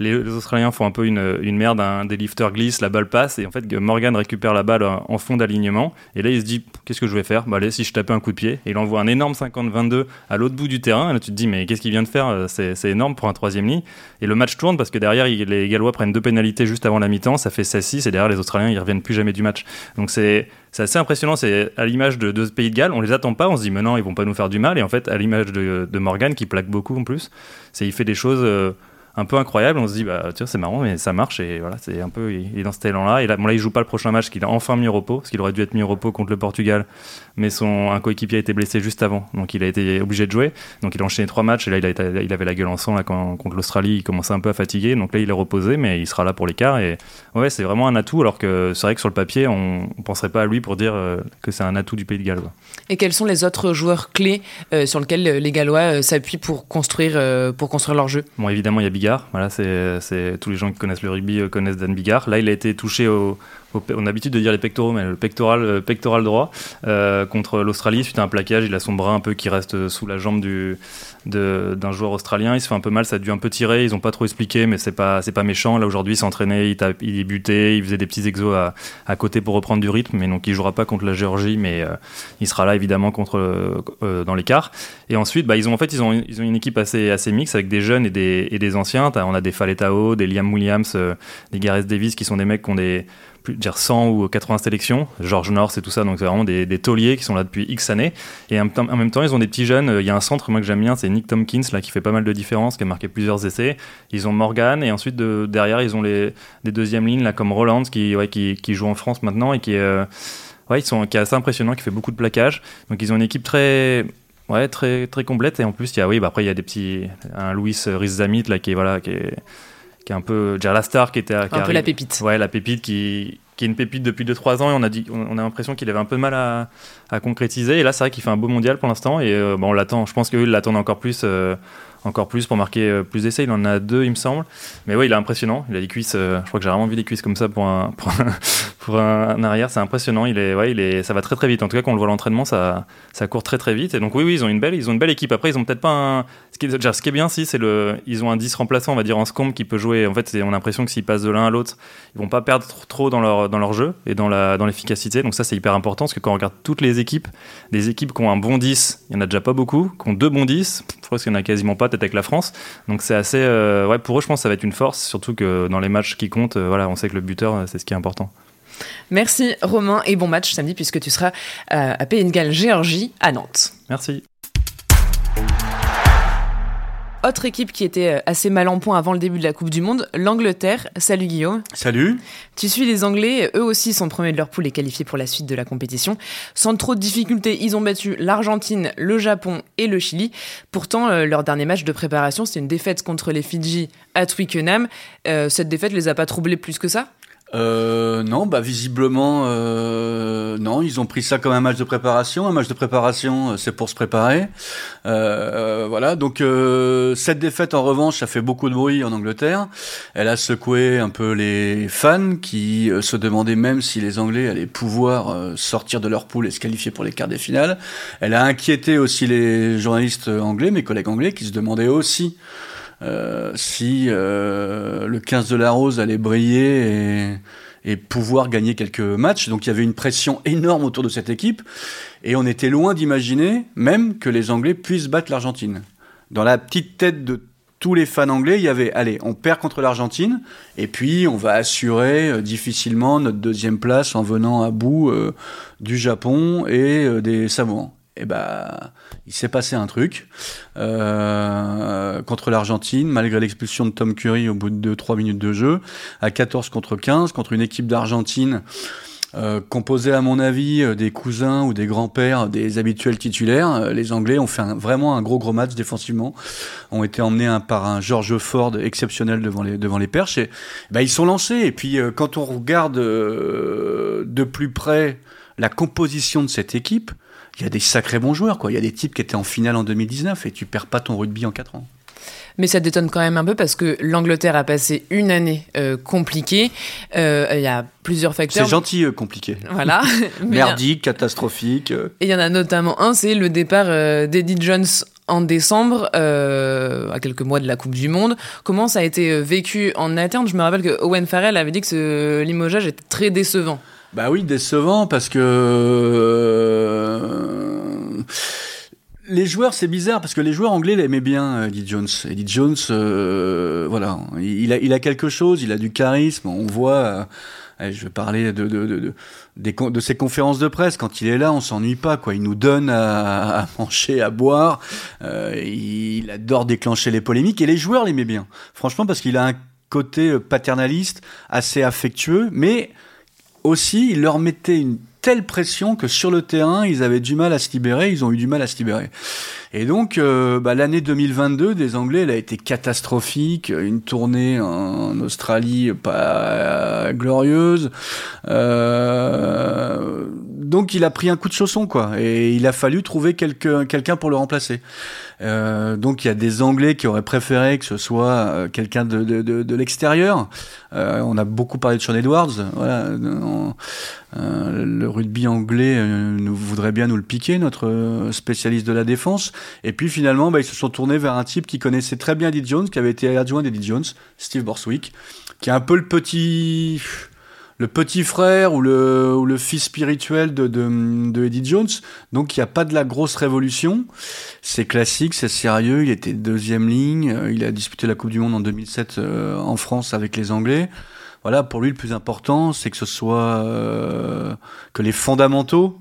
Les, les Australiens font un peu une, une merde, un, des lifters glissent, la balle passe, et en fait Morgan récupère la balle en fond d'alignement, et là il se dit, qu'est-ce que je vais faire ? Bah allez, si je tapais un coup de pied, et il envoie un énorme cinquante vingt-deux à l'autre bout du terrain, et là tu te dis, mais qu'est-ce qu'il vient de faire ? c'est, c'est énorme pour un troisième ligne, et le match tourne, parce que derrière il, les Gallois prennent deux pénalités juste avant la mi-temps, ça fait seize six, et derrière les Australiens ils reviennent plus jamais du match. Donc c'est... C'est assez impressionnant, c'est à l'image de, de ce Pays de Galles, on les attend pas, on se dit mais non, ils vont pas nous faire du mal, et en fait à l'image de, de Morgan qui plaque beaucoup en plus, c'est il fait des choses euh, un peu incroyables, on se dit bah tiens c'est marrant mais ça marche et voilà c'est un peu il est dans cet élan-là, et là bon là il joue pas le prochain match, qu'il a enfin mis au repos, parce qu'il aurait dû être mis au repos contre le Portugal, mais son un coéquipier a été blessé juste avant, donc il a été obligé de jouer, donc il a enchaîné trois matchs et là il, a, il avait la gueule en sang là quand, contre l'Australie, il commençait un peu à fatiguer, donc là il est reposé mais il sera là pour les quarts et ouais c'est vraiment un atout, alors que c'est vrai que sur le papier on, on penserait pas à lui pour dire euh, que c'est un atout du Pays de Galles. Et quels sont les autres joueurs clés euh, sur lesquels les Gallois euh, s'appuient pour construire euh, pour construire leur jeu ? Bon évidemment il y a Bigard, voilà c'est, c'est tous les gens qui connaissent le rugby euh, connaissent Dan Bigard. Là il a été touché au on a l'habitude de dire les pectoraux, mais le pectoral, euh, pectoral droit euh, contre l'Australie, suite à un plaquage, il a son bras un peu qui reste sous la jambe du, de, d'un joueur australien. Il se fait un peu mal, ça a dû un peu tirer, ils n'ont pas trop expliqué, mais c'est pas, c'est pas méchant. Là aujourd'hui, il s'entraînait, il, tape, il butait, il faisait des petits exos à, à côté pour reprendre du rythme, mais donc il ne jouera pas contre la Géorgie, mais euh, il sera là évidemment contre, euh, dans les quarts. Et ensuite, bah, ils ont, en fait, ils ont, ils ont une équipe assez, assez mixte avec des jeunes et des, et des anciens. T'as, on a des Faletau, des Liam Williams, euh, des Gareth Davis qui sont des mecs qui ont des dire cent ou quatre-vingts sélections, George North et tout ça, donc c'est vraiment des, des tauliers qui sont là depuis X années, et en même temps, en même temps ils ont des petits jeunes. Il euh, y a un centre moi que j'aime bien, c'est Nick Tompkins là, qui fait pas mal de différences, qui a marqué plusieurs essais. Ils ont Morgan, et ensuite de, derrière ils ont les, des deuxièmes lignes là, comme Roland qui, ouais, qui, qui joue en France maintenant et qui est, euh, ouais, ils sont, qui est assez impressionnant, qui fait beaucoup de plaquages. Donc ils ont une équipe très... Ouais, très, très complète. Et en plus il y a, oui, bah, après il y a des petits, un Louis Rees-Zammit là qui est, voilà, qui est qui est un peu déjà la star, qui était qui un arrive, peu la pépite. Ouais, la pépite qui qui est une pépite depuis deux trois ans, et on a dit on a l'impression qu'il avait un peu de mal à à concrétiser, et là c'est vrai qu'il fait un beau mondial pour l'instant, et euh, bon, on l'attend, je pense qu'eux ils l'attendent encore plus euh, encore plus pour marquer euh, plus d'essais. Il en a deux il me semble, mais ouais, il est impressionnant, il a des cuisses, euh, je crois que j'ai rarement vu des cuisses comme ça pour un pour un, pour un arrière, c'est impressionnant. Il est ouais, il est ça va très très vite, en tout cas quand on le voit à l'entraînement, ça ça court très très vite. Et donc oui oui, ils ont une belle ils ont une belle équipe. Après ils ont peut-être pas un... ce qui est, genre, ce qui est bien si c'est le ils ont un dix remplaçant, on va dire Anscombe, qui peut jouer. En fait, on a l'impression que s'ils passent de l'un à l'autre, ils vont pas perdre trop dans leur dans leur jeu et dans la dans l'efficacité. Donc ça c'est hyper important, parce que quand on regarde toutes les équipes, des équipes qui ont un bon dix, il y en a déjà pas beaucoup, qui ont deux bons dix, je crois qu'il y en a quasiment pas, peut-être avec la France. Donc c'est assez euh, ouais, pour eux je pense que ça va être une force, surtout que dans les matchs qui comptent, euh, voilà, on sait que le buteur c'est ce qui est important. Merci Romain, et bon match samedi puisque tu seras euh, à Pays de Galles Géorgie à Nantes. Merci. Autre équipe qui était assez mal en point avant le début de la Coupe du Monde, l'Angleterre. Salut Guillaume. Salut. Tu suis les Anglais, eux aussi sont premiers de leur poule et qualifiés pour la suite de la compétition. Sans trop de difficultés, ils ont battu l'Argentine, le Japon et le Chili. Pourtant, leur dernier match de préparation, c'était une défaite contre les Fidji à Twickenham. Euh, cette défaite les a pas troublés plus que ça ? Euh, non, bah visiblement, euh, non, ils ont pris ça comme un match de préparation. Un match de préparation, c'est pour se préparer. Euh, euh, voilà, donc euh, cette défaite, en revanche, ça fait beaucoup de bruit en Angleterre. Elle a secoué un peu les fans qui euh, se demandaient même si les Anglais allaient pouvoir euh, sortir de leur poule et se qualifier pour les quarts des finales. Elle a inquiété aussi les journalistes anglais, mes collègues anglais, qui se demandaient aussi Euh, si euh, le quinze de la Rose allait briller et, et pouvoir gagner quelques matchs. Donc il y avait une pression énorme autour de cette équipe, et on était loin d'imaginer même que les Anglais puissent battre l'Argentine. Dans la petite tête de tous les fans anglais, il y avait « Allez, on perd contre l'Argentine et puis on va assurer euh, difficilement notre deuxième place en venant à bout euh, du Japon et euh, des Samoans ». Et bah, il s'est passé un truc euh, contre l'Argentine, malgré l'expulsion de Tom Curry au bout de deux trois minutes de jeu, à quatorze contre quinze, contre une équipe d'Argentine euh, composée, à mon avis, des cousins ou des grands-pères des habituels titulaires. Les Anglais ont fait un, vraiment un gros gros match défensivement, ont été emmenés un, par un George Ford exceptionnel devant les, devant les perches, et bah, ils sont lancés. Et puis euh, quand on regarde euh, de plus près la composition de cette équipe, il y a des sacrés bons joueurs, quoi. Il y a des types qui étaient en finale en deux mille dix-neuf, et tu perds pas ton rugby en quatre ans. Mais ça détonne quand même un peu, parce que l'Angleterre a passé une année euh, compliquée. Euh, il y a plusieurs facteurs. C'est gentil, euh, compliqué. Voilà. Merdique, catastrophique. Euh. Et il y en a notamment un, c'est le départ euh, d'Eddie Jones en décembre, euh, à quelques mois de la Coupe du Monde. Comment ça a été vécu en interne ? Je me rappelle que Owen Farrell avait dit que ce limogeage était très décevant. Bah oui, décevant, parce que euh... les joueurs, c'est bizarre, parce que les joueurs anglais l'aimaient bien, Eddie Jones. Eddie Jones, euh, voilà, il a, il a quelque chose, il a du charisme, on voit. Euh, je vais parler de de de, de, des, de ses conférences de presse. Quand il est là, on s'ennuie pas, quoi. Il nous donne à, à manger, à boire. Euh, il adore déclencher les polémiques, et les joueurs l'aimaient bien, franchement, parce qu'il a un côté paternaliste, assez affectueux, mais aussi, il leur mettait une telle pression que sur le terrain, ils avaient du mal à se libérer, ils ont eu du mal à se libérer. Et donc, euh, bah, l'année deux mille vingt-deux des Anglais, elle a été catastrophique. Une tournée en Australie pas glorieuse. Euh, donc il a pris un coup de chausson, quoi, et il a fallu trouver quelqu'un, quelqu'un pour le remplacer. Euh, donc il y a des Anglais qui auraient préféré que ce soit euh, quelqu'un de, de, de, de l'extérieur. Euh, on a beaucoup parlé de Sean Edwards. Voilà, on, euh, le rugby anglais euh, nous, voudrait bien nous le piquer, notre spécialiste de la défense. Et puis finalement, bah, ils se sont tournés vers un type qui connaissait très bien Eddie Jones, qui avait été adjoint d'Eddie Jones, Steve Borthwick, qui est un peu le petit... le petit frère ou le, ou le fils spirituel de, de, de Eddie Jones. Donc, il n'y a pas de la grosse révolution. C'est classique, c'est sérieux. Il était deuxième ligne. Il a disputé la Coupe du Monde en deux mille sept euh, en France avec les Anglais. Voilà, pour lui, le plus important, c'est que ce soit, euh, que les fondamentaux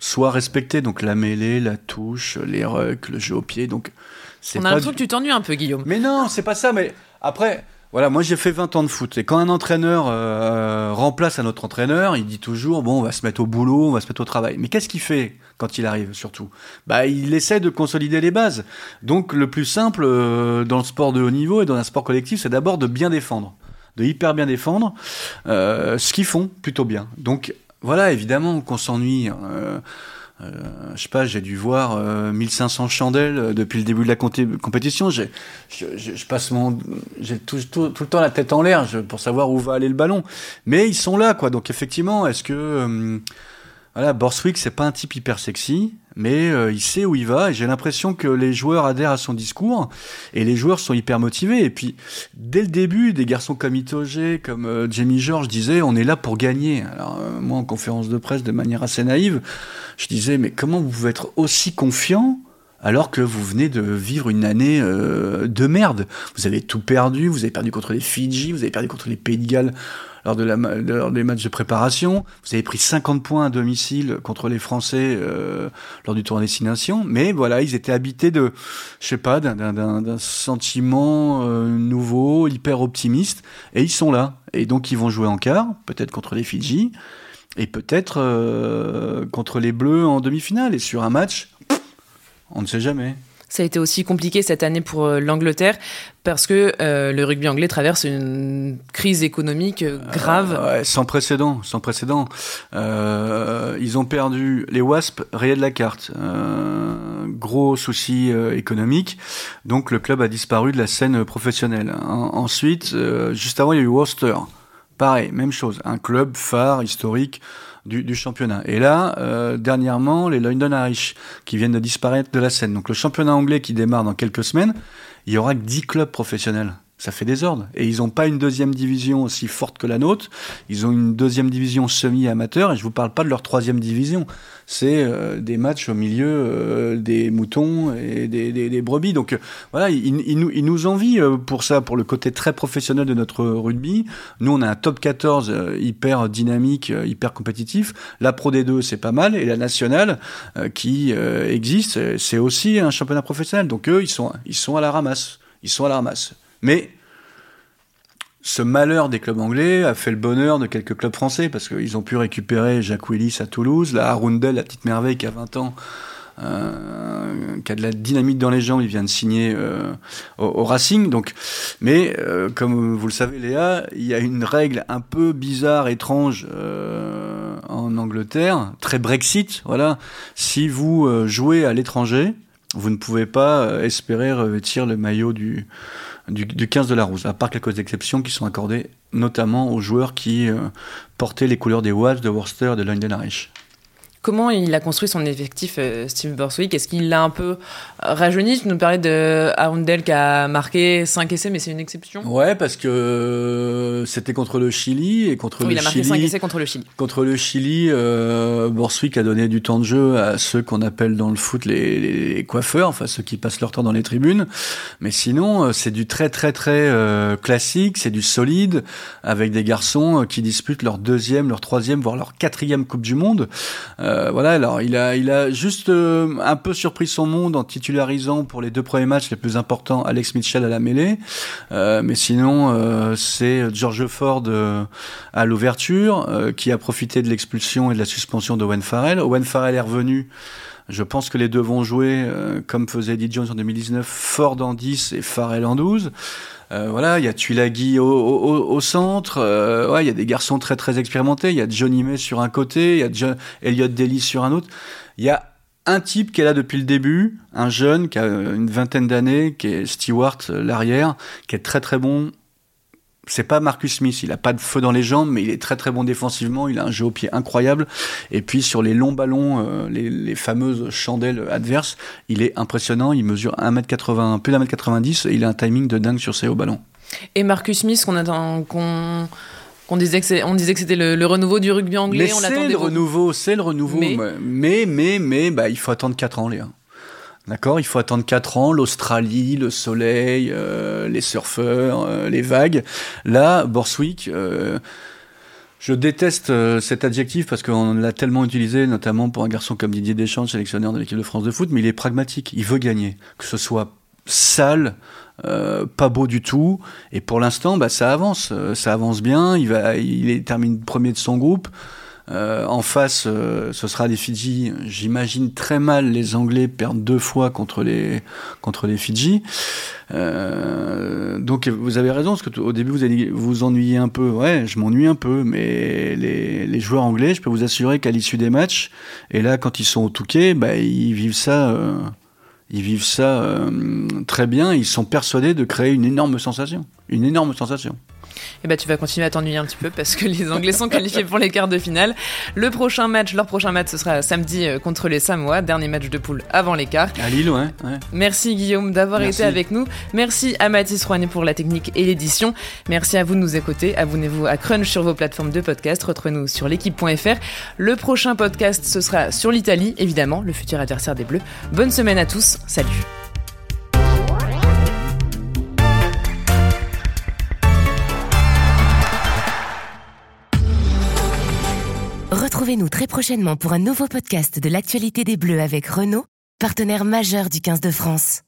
soient respectés. Donc, la mêlée, la touche, les rucks, le jeu au pied. Donc, c'est On a l'impression du... que tu t'ennuies un peu, Guillaume. Mais non, c'est pas ça. Mais après... Voilà, moi j'ai fait vingt ans de foot, et quand un entraîneur euh, remplace un autre entraîneur, il dit toujours « bon, on va se mettre au boulot, on va se mettre au travail ». Mais qu'est-ce qu'il fait quand il arrive, surtout ? Bah, il essaie de consolider les bases. Donc le plus simple euh, dans le sport de haut niveau et dans un sport collectif, c'est d'abord de bien défendre, de hyper bien défendre, euh, ce qu'ils font plutôt bien. Donc voilà, évidemment qu'on s'ennuie... Euh, Euh, je sais pas, j'ai dû voir euh, mille cinq cents chandelles euh, depuis le début de la comp- compétition. J'ai, je, je, je passe mon, j'ai tout, tout, tout le temps la tête en l'air je, pour savoir où va aller le ballon. Mais ils sont là, quoi. Donc effectivement, est-ce que euh, voilà, Borthwick, c'est pas un type hyper sexy, mais euh, il sait où il va. Et j'ai l'impression que les joueurs adhèrent à son discours et les joueurs sont hyper motivés. Et puis dès le début, des garçons comme Itoge, comme euh, Jamie George disaient, on est là pour gagner. Alors euh, moi, en conférence de presse, de manière assez naïve, je disais, mais comment vous pouvez être aussi confiant alors que vous venez de vivre une année euh, de merde ? Vous avez tout perdu, vous avez perdu contre les Fidji, vous avez perdu contre les Pays de Galles lors, de la, lors des matchs de préparation, vous avez pris cinquante points à domicile contre les Français euh, lors du tournoi Six Nations, mais voilà, ils étaient habités de, je sais pas, d'un, d'un, d'un sentiment euh, nouveau, hyper optimiste, et ils sont là. Et donc ils vont jouer en quart, peut-être contre les Fidji, et peut-être euh, contre les Bleus en demi-finale. Et sur un match, on ne sait jamais. Ça a été aussi compliqué cette année pour l'Angleterre parce que euh, le rugby anglais traverse une crise économique grave. Euh, ouais, sans précédent, sans précédent. Euh, ils ont perdu les Wasps, rayés de la carte. Euh, gros souci euh, économique. Donc le club a disparu de la scène professionnelle. En, ensuite, euh, juste avant, il y a eu Worcester. Pareil, même chose, un club phare, historique du, du championnat. Et là, euh, dernièrement, les London Irish, qui viennent de disparaître de la scène. Donc le championnat anglais qui démarre dans quelques semaines, il n'y aura que dix clubs professionnels. Ça fait désordre. Et ils n'ont pas une deuxième division aussi forte que la nôtre. Ils ont une deuxième division semi-amateur, et je ne vous parle pas de leur troisième division. C'est euh, des matchs au milieu euh, des moutons et des, des, des brebis. Donc euh, voilà, ils, ils, nous, ils nous envient euh, pour ça, pour le côté très professionnel de notre rugby. Nous, on a un top quatorze euh, hyper dynamique, euh, hyper compétitif. La Pro D deux, c'est pas mal. Et la nationale euh, qui euh, existe, c'est aussi un championnat professionnel. Donc eux, ils sont, ils sont à la ramasse. Ils sont à la ramasse. Mais ce malheur des clubs anglais a fait le bonheur de quelques clubs français, parce qu'ils ont pu récupérer Jacques Willis à Toulouse, la Arundel, la petite merveille qui a vingt ans, euh, qui a de la dynamite dans les jambes, il vient de signer euh, au, au Racing. Donc. Mais euh, comme vous le savez, Léa, il y a une règle un peu bizarre, étrange euh, en Angleterre, très Brexit. Voilà. Si vous euh, jouez à l'étranger, vous ne pouvez pas euh, espérer revêtir le maillot du... Du, du quinze de la Rose, à part quelques exceptions qui sont accordées notamment aux joueurs qui euh, portaient les couleurs des Wasps, de Worcester, de London Irish. Comment il a construit son effectif, euh, Steve Borthwick ? Est-ce qu'il l'a un peu rajeuni ? Tu nous parlais de Arundel qui a marqué cinq essais, mais c'est une exception. Ouais, parce que euh, c'était contre le Chili. Et contre oui, le il a marqué Chili, cinq essais contre le Chili. Contre le Chili, euh, Borthwick a donné du temps de jeu à ceux qu'on appelle dans le foot les, les, les coiffeurs, enfin ceux qui passent leur temps dans les tribunes. Mais sinon, c'est du très, très, très euh, classique, c'est du solide, avec des garçons qui disputent leur deuxième, leur troisième, voire leur quatrième Coupe du Monde. Euh, Voilà, alors il a, il a juste euh, un peu surpris son monde en titularisant pour les deux premiers matchs les plus importants Alex Mitchell à la mêlée, euh, mais sinon euh, c'est George Ford euh, à l'ouverture euh, qui a profité de l'expulsion et de la suspension de Owen Farrell. Owen Farrell est revenu Je pense que les deux vont jouer, euh, comme faisait Eddie Jones en deux mille dix-neuf, Ford en dix et Farrell en douze. Euh, voilà, il y a Tuilagi au, au, au centre, euh, ouais, il y a des garçons très très expérimentés, il y a Johnny May sur un côté, il y a jo- Elliot Daly sur un autre. Il y a un type qui est là depuis le début, un jeune qui a une vingtaine d'années, qui est Stewart, l'arrière, qui est très très bon. C'est pas Marcus Smith, il a pas de feu dans les jambes, mais il est très très bon défensivement, il a un jeu au pied incroyable, et puis sur les longs ballons, euh, les, les fameuses chandelles adverses, il est impressionnant, il mesure un mètre quatre-vingts, plus d'un un mètre quatre-vingt-dix, et il a un timing de dingue sur ses hauts ballons. Et Marcus Smith, qu'on attend, qu'on... On disait que, c'est, on disait que c'était le, le renouveau du rugby anglais. Mais on c'est l'attendait le beaucoup. renouveau, c'est le renouveau. Mais, mais, mais, mais bah, il faut attendre quatre ans, les gars. D'accord, il faut attendre quatre ans, l'Australie, le soleil, euh, les surfeurs, euh, les vagues. Là, Borthwick... Euh, Je déteste euh, cet adjectif parce qu'on l'a tellement utilisé, notamment pour un garçon comme Didier Deschamps, sélectionneur de l'équipe de France de foot, mais il est pragmatique, il veut gagner. Que ce soit sale, Euh, pas beau du tout, et pour l'instant bah, ça avance, euh, ça avance bien, il, va, il termine premier de son groupe, euh, en face euh, ce sera les Fidji, j'imagine très mal les Anglais perdre deux fois contre les, contre les Fidji, euh, donc vous avez raison, parce que t- au début vous allez vous ennuyer un peu, ouais je m'ennuie un peu, mais les, les joueurs anglais, je peux vous assurer qu'à l'issue des matchs, et là quand ils sont au Touquet, bah, ils vivent ça... Euh, Ils vivent ça euh, très bien, ils sont persuadés de créer une énorme sensation. Une énorme sensation. Eh ben, tu vas continuer à t'ennuyer un petit peu parce que les Anglais sont qualifiés pour les quarts de finale. Le prochain match, leur prochain match, ce sera samedi contre les Samoa, dernier match de poule avant les quarts. À Lille, ouais. ouais. Merci Guillaume d'avoir Merci. été avec nous. Merci à Mathis Rouanet pour la technique et l'édition. Merci à vous de nous écouter. Abonnez-vous à Crunch sur vos plateformes de podcast. Retrouvez-nous sur l'équipe point f r. Le prochain podcast, ce sera sur l'Italie, évidemment, le futur adversaire des Bleus. Bonne semaine à tous. Salut. Retrouvez-nous très prochainement pour un nouveau podcast de l'actualité des Bleus avec Renault, partenaire majeur du quinze de France.